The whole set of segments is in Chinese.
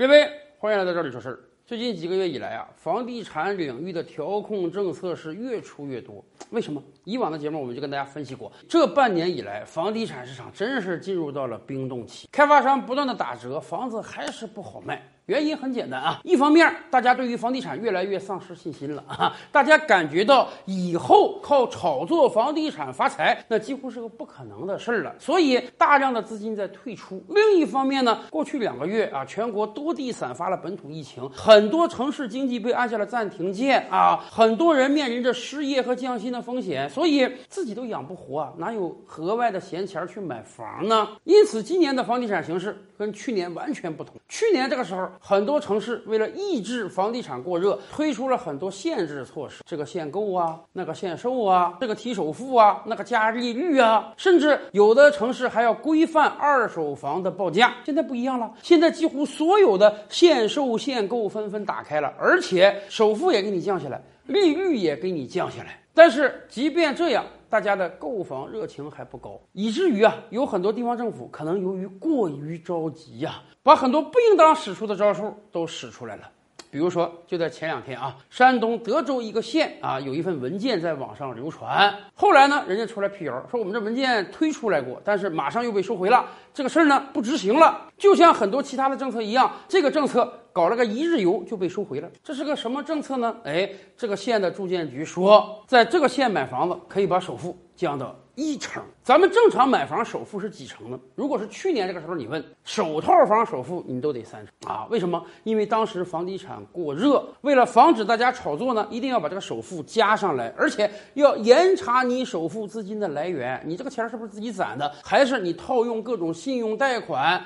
各位，欢迎来到这里说事儿。最近几个月以来啊，房地产领域的调控政策是越出越多。为什么？以往的节目我们就跟大家分析过，这半年以来，房地产市场真是进入到了冰冻期，开发商不断的打折，房子还是不好卖。原因很简单啊，一方面大家对于房地产越来越丧失信心了啊，大家感觉到以后靠炒作房地产发财那几乎是个不可能的事了，所以大量的资金在退出。另一方面呢，过去2个月啊，全国多地散发了本土疫情，很多城市经济被按下了暂停键啊，很多人面临着失业和降薪的风险，所以自己都养不活啊，哪有额外的闲钱去买房呢？因此今年的房地产形势跟去年完全不同。去年这个时候，很多城市为了抑制房地产过热，推出了很多限制措施，这个限购啊，那个限售啊，这个提首付啊，那个加利率啊，甚至有的城市还要规范二手房的报价。现在不一样了，现在几乎所有的限售限购纷纷打开了，而且首付也给你降下来，利率也给你降下来。但是即便这样，大家的购房热情还不高，以至于啊，有很多地方政府可能由于过于着急啊，把很多不应当使出的招数都使出来了。比如说，就在前2天啊，山东德州一个县啊，有一份文件在网上流传。后来呢，人家出来辟谣，说我们这文件推出来过，但是马上又被收回了，这个事儿呢不执行了。就像很多其他的政策一样，这个政策搞了个1日游就被收回了。这是个什么政策呢？这个县的住建局说，在这个县买房子可以把首付降到1成。咱们正常买房首付是几成呢？如果是去年这个时候，你问首套房首付你都得3成啊？为什么？因为当时房地产过热，为了防止大家炒作呢，一定要把这个首付加上来，而且要严查你首付资金的来源，你这个钱是不是自己攒的，还是你套用各种信用贷款，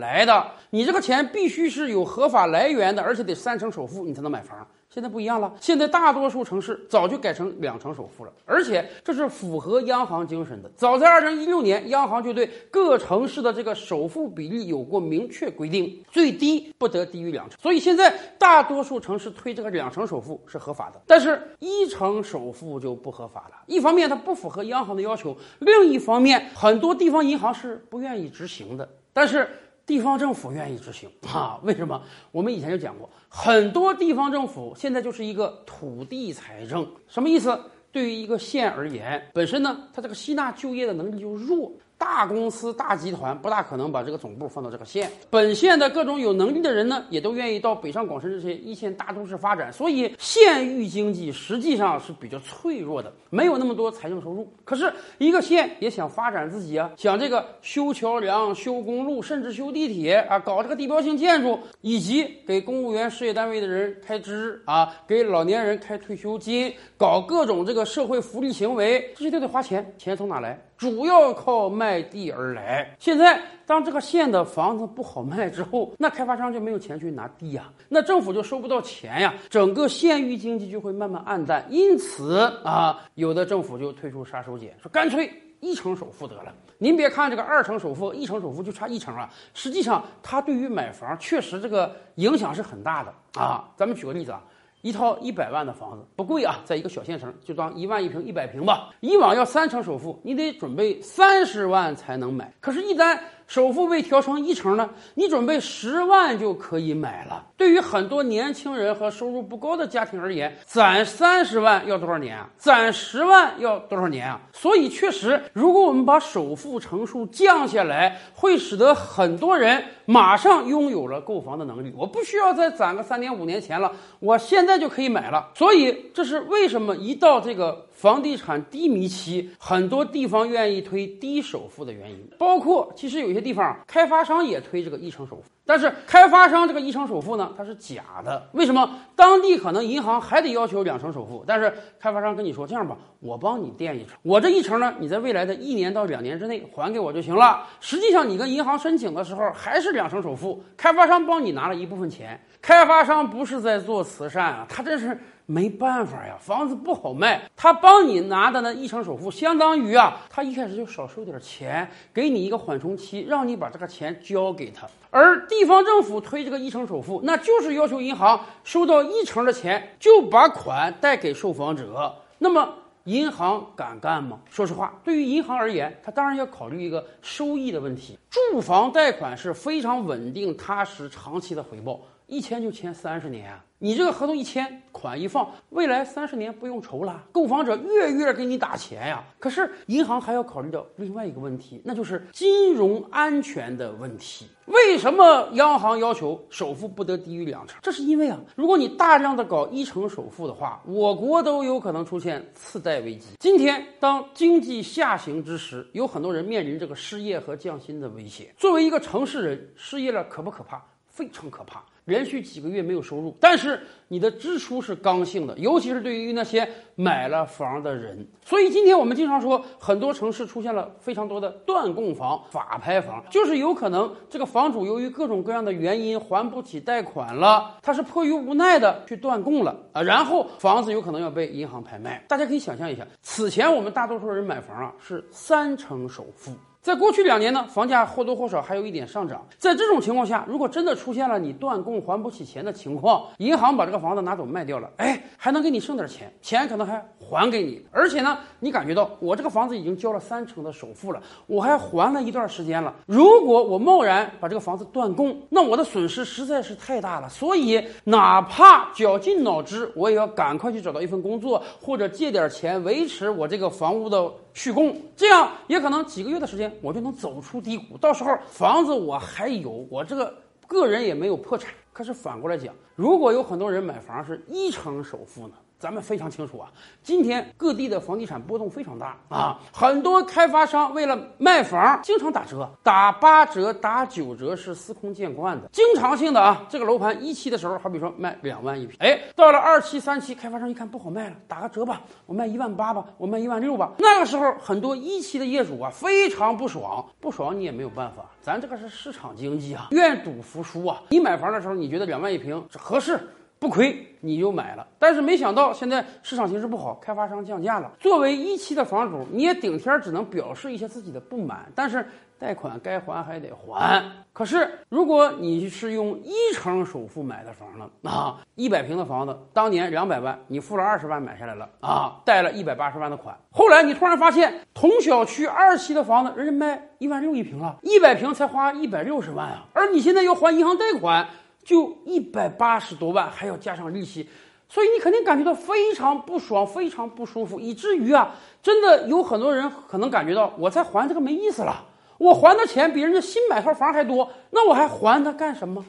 来的？你这个钱必须是有合法来源的，而且得3成首付你才能买房。现在不一样了，现在大多数城市早就改成2成首付了，而且这是符合央行精神的。早在2016年，央行就对各城市的这个首付比例有过明确规定，最低不得低于2成。所以现在大多数城市推这个2成首付是合法的，但是1成首付就不合法了。一方面它不符合央行的要求，另一方面很多地方银行是不愿意执行的，但是地方政府愿意执行啊？为什么？我们以前就讲过，很多地方政府现在就是一个土地财政。什么意思？对于一个县而言，本身呢，它这个吸纳就业的能力就弱，大公司大集团不大可能把这个总部放到这个县，本县的各种有能力的人呢，也都愿意到北上广深这些一线大都市发展，所以县域经济实际上是比较脆弱的，没有那么多财政收入。可是一个县也想发展自己啊，想这个修桥梁、修公路，甚至修地铁啊，搞这个地标性建筑，以及给公务员、事业单位的人开支啊，给老年人开退休金，搞各种这个社会福利行为，这些都得花钱。钱从哪来？主要靠卖地而来。现在当这个县的房子不好卖之后，那开发商就没有钱去拿地呀，那政府就收不到钱呀，整个县域经济就会慢慢暗淡。因此啊，有的政府就推出杀手锏，说干脆1成首付得了。您别看这个2成首付、1成首付就差1成啊，实际上它对于买房确实这个影响是很大的啊。咱们举个例子啊，一套100万的房子不贵啊，在一个小县城就当1万1平、100平吧。以往要3成首付，你得准备30万才能买。可是，一旦首付被调成1成呢，你准备10万就可以买了。对于很多年轻人和收入不高的家庭而言，攒30万要多少年啊？攒10万要多少年啊？所以确实，如果我们把首付成数降下来，会使得很多人马上拥有了购房的能力，我不需要再攒个3年5年钱了，我现在就可以买了。所以这是为什么一到这个房地产低迷期，很多地方愿意推低首付的原因。包括其实有些地方开发商也推这个1成首付，但是开发商这个1成首付呢，它是假的。为什么？当地可能银行还得要求2成首付，但是开发商跟你说，这样吧，我帮你垫1成，我这1成呢，你在未来的1年到2年之内还给我就行了。实际上你跟银行申请的时候还是2成首付，开发商帮你拿了一部分钱。开发商不是在做慈善啊，他真是没办法呀，房子不好卖，他帮你拿的那1成首付，相当于啊，他一开始就少收点钱，给你一个缓冲期，让你把这个钱交给他。而地方政府推这个1成首付，那就是要求银行收到1成的钱就把款贷给受访者。那么银行敢干吗？说实话，对于银行而言，它当然要考虑一个收益的问题。住房贷款是非常稳定、踏实、长期的回报，一签就签30年啊！你这个合同一签，款一放，未来30年不用愁了，购房者月月给你打钱呀。可是银行还要考虑到另外一个问题，那就是金融安全的问题。为什么央行要求首付不得低于2成？这是因为啊，如果你大量的搞1成首付的话，我国都有可能出现次贷危机。今天当经济下行之时，有很多人面临这个失业和降薪的威胁。作为一个城市人，失业了可不可怕？非常可怕，连续几个月没有收入，但是你的支出是刚性的，尤其是对于那些买了房的人。所以今天我们经常说，很多城市出现了非常多的断供房、法拍房，就是有可能这个房主由于各种各样的原因还不起贷款了，他是迫于无奈的去断供了啊，然后房子有可能要被银行拍卖。大家可以想象一下，此前我们大多数人买房啊是3成首付。在过去2年呢，房价或多或少还有一点上涨。在这种情况下，如果真的出现了你断供还不起钱的情况，银行把这个房子拿走卖掉了，哎，还能给你剩点钱，钱可能还还给你。而且呢，你感觉到我这个房子已经交了3成的首付了，我还还了一段时间了。如果我贸然把这个房子断供，那我的损失实在是太大了。所以，哪怕绞尽脑汁，我也要赶快去找到一份工作，或者借点钱维持我这个房屋的续供，这样也可能几个月的时间我就能走出低谷，到时候房子我还有，我这个个人也没有破产。可是反过来讲，如果有很多人买房是1成首付呢？咱们非常清楚啊，今天各地的房地产波动非常大啊，很多开发商为了卖房经常打折，打8折、打9折是司空见惯的，经常性的啊。这个楼盘1期的时候，好比说卖2万一平，哎，到了2期、3期，开发商一看不好卖了，打个折吧，我卖1.8万吧，我卖1.6万吧。那个时候很多1期的业主啊非常不爽，不爽你也没有办法，咱这个是市场经济啊，愿赌服输啊。你买房的时候你觉得2万一平这合适，不亏，你就买了。但是没想到现在市场形势不好，开发商降价了，作为1期的房主，你也顶天只能表示一些自己的不满，但是贷款该还还得还。可是如果你是用1成首付买的房呢啊，100平的房子当年200万，你付了20万买下来了啊，贷了180万的款，后来你突然发现同小区2期的房子人家卖1.6万一平了，100平才花160万啊，而你现在要还银行贷款就180多万，还要加上利息，所以你肯定感觉到非常不爽，非常不舒服，以至于啊，真的有很多人可能感觉到，我再还这个没意思了，我还的钱比人家新买套房还多，那我还还他干什么？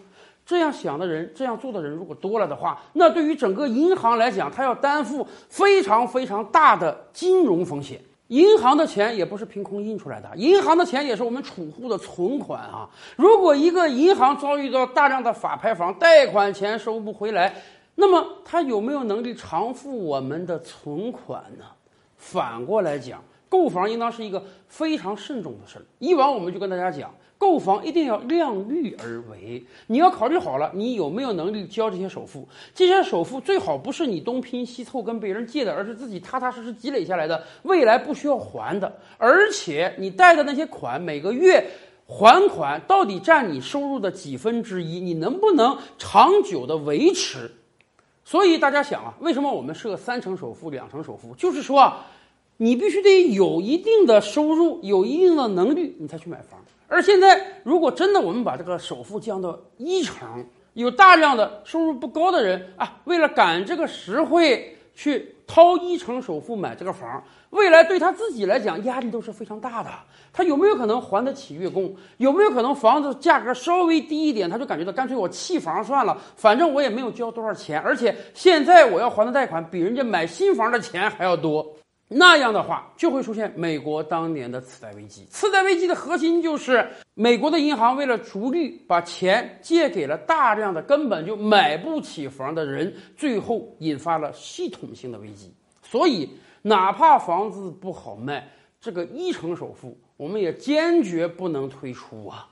这样想的人，这样做的人如果多了的话，那对于整个银行来讲，他要担负非常非常大的金融风险。银行的钱也不是凭空印出来的，银行的钱也是我们储户的存款啊。如果一个银行遭遇到大量的法拍房，贷款钱收不回来，那么它有没有能力偿付我们的存款呢？反过来讲，购房应当是一个非常慎重的事儿。以往我们就跟大家讲，购房一定要量力而为，你要考虑好了，你有没有能力交这些首付？这些首付最好不是你东拼西凑跟别人借的，而是自己踏踏实实积累下来的，未来不需要还的。而且你贷的那些款，每个月还款到底占你收入的几分之一？你能不能长久的维持？所以大家想啊，为什么我们设3成首付、2成首付？就是说啊，你必须得有一定的收入，有一定的能力，你才去买房。而现在，如果真的我们把这个首付降到1成，有大量的收入不高的人啊，为了赶这个实惠，去掏1成首付买这个房，未来对他自己来讲压力都是非常大的。他有没有可能还得起月供？有没有可能房子价格稍微低一点，他就感觉到干脆我弃房算了，反正我也没有交多少钱，而且现在我要还的贷款比人家买新房的钱还要多。那样的话，就会出现美国当年的次贷危机。次贷危机的核心就是，美国的银行为了逐利，把钱借给了大量的根本就买不起房的人，最后引发了系统性的危机。所以，哪怕房子不好卖，这个1成首付，我们也坚决不能推出啊。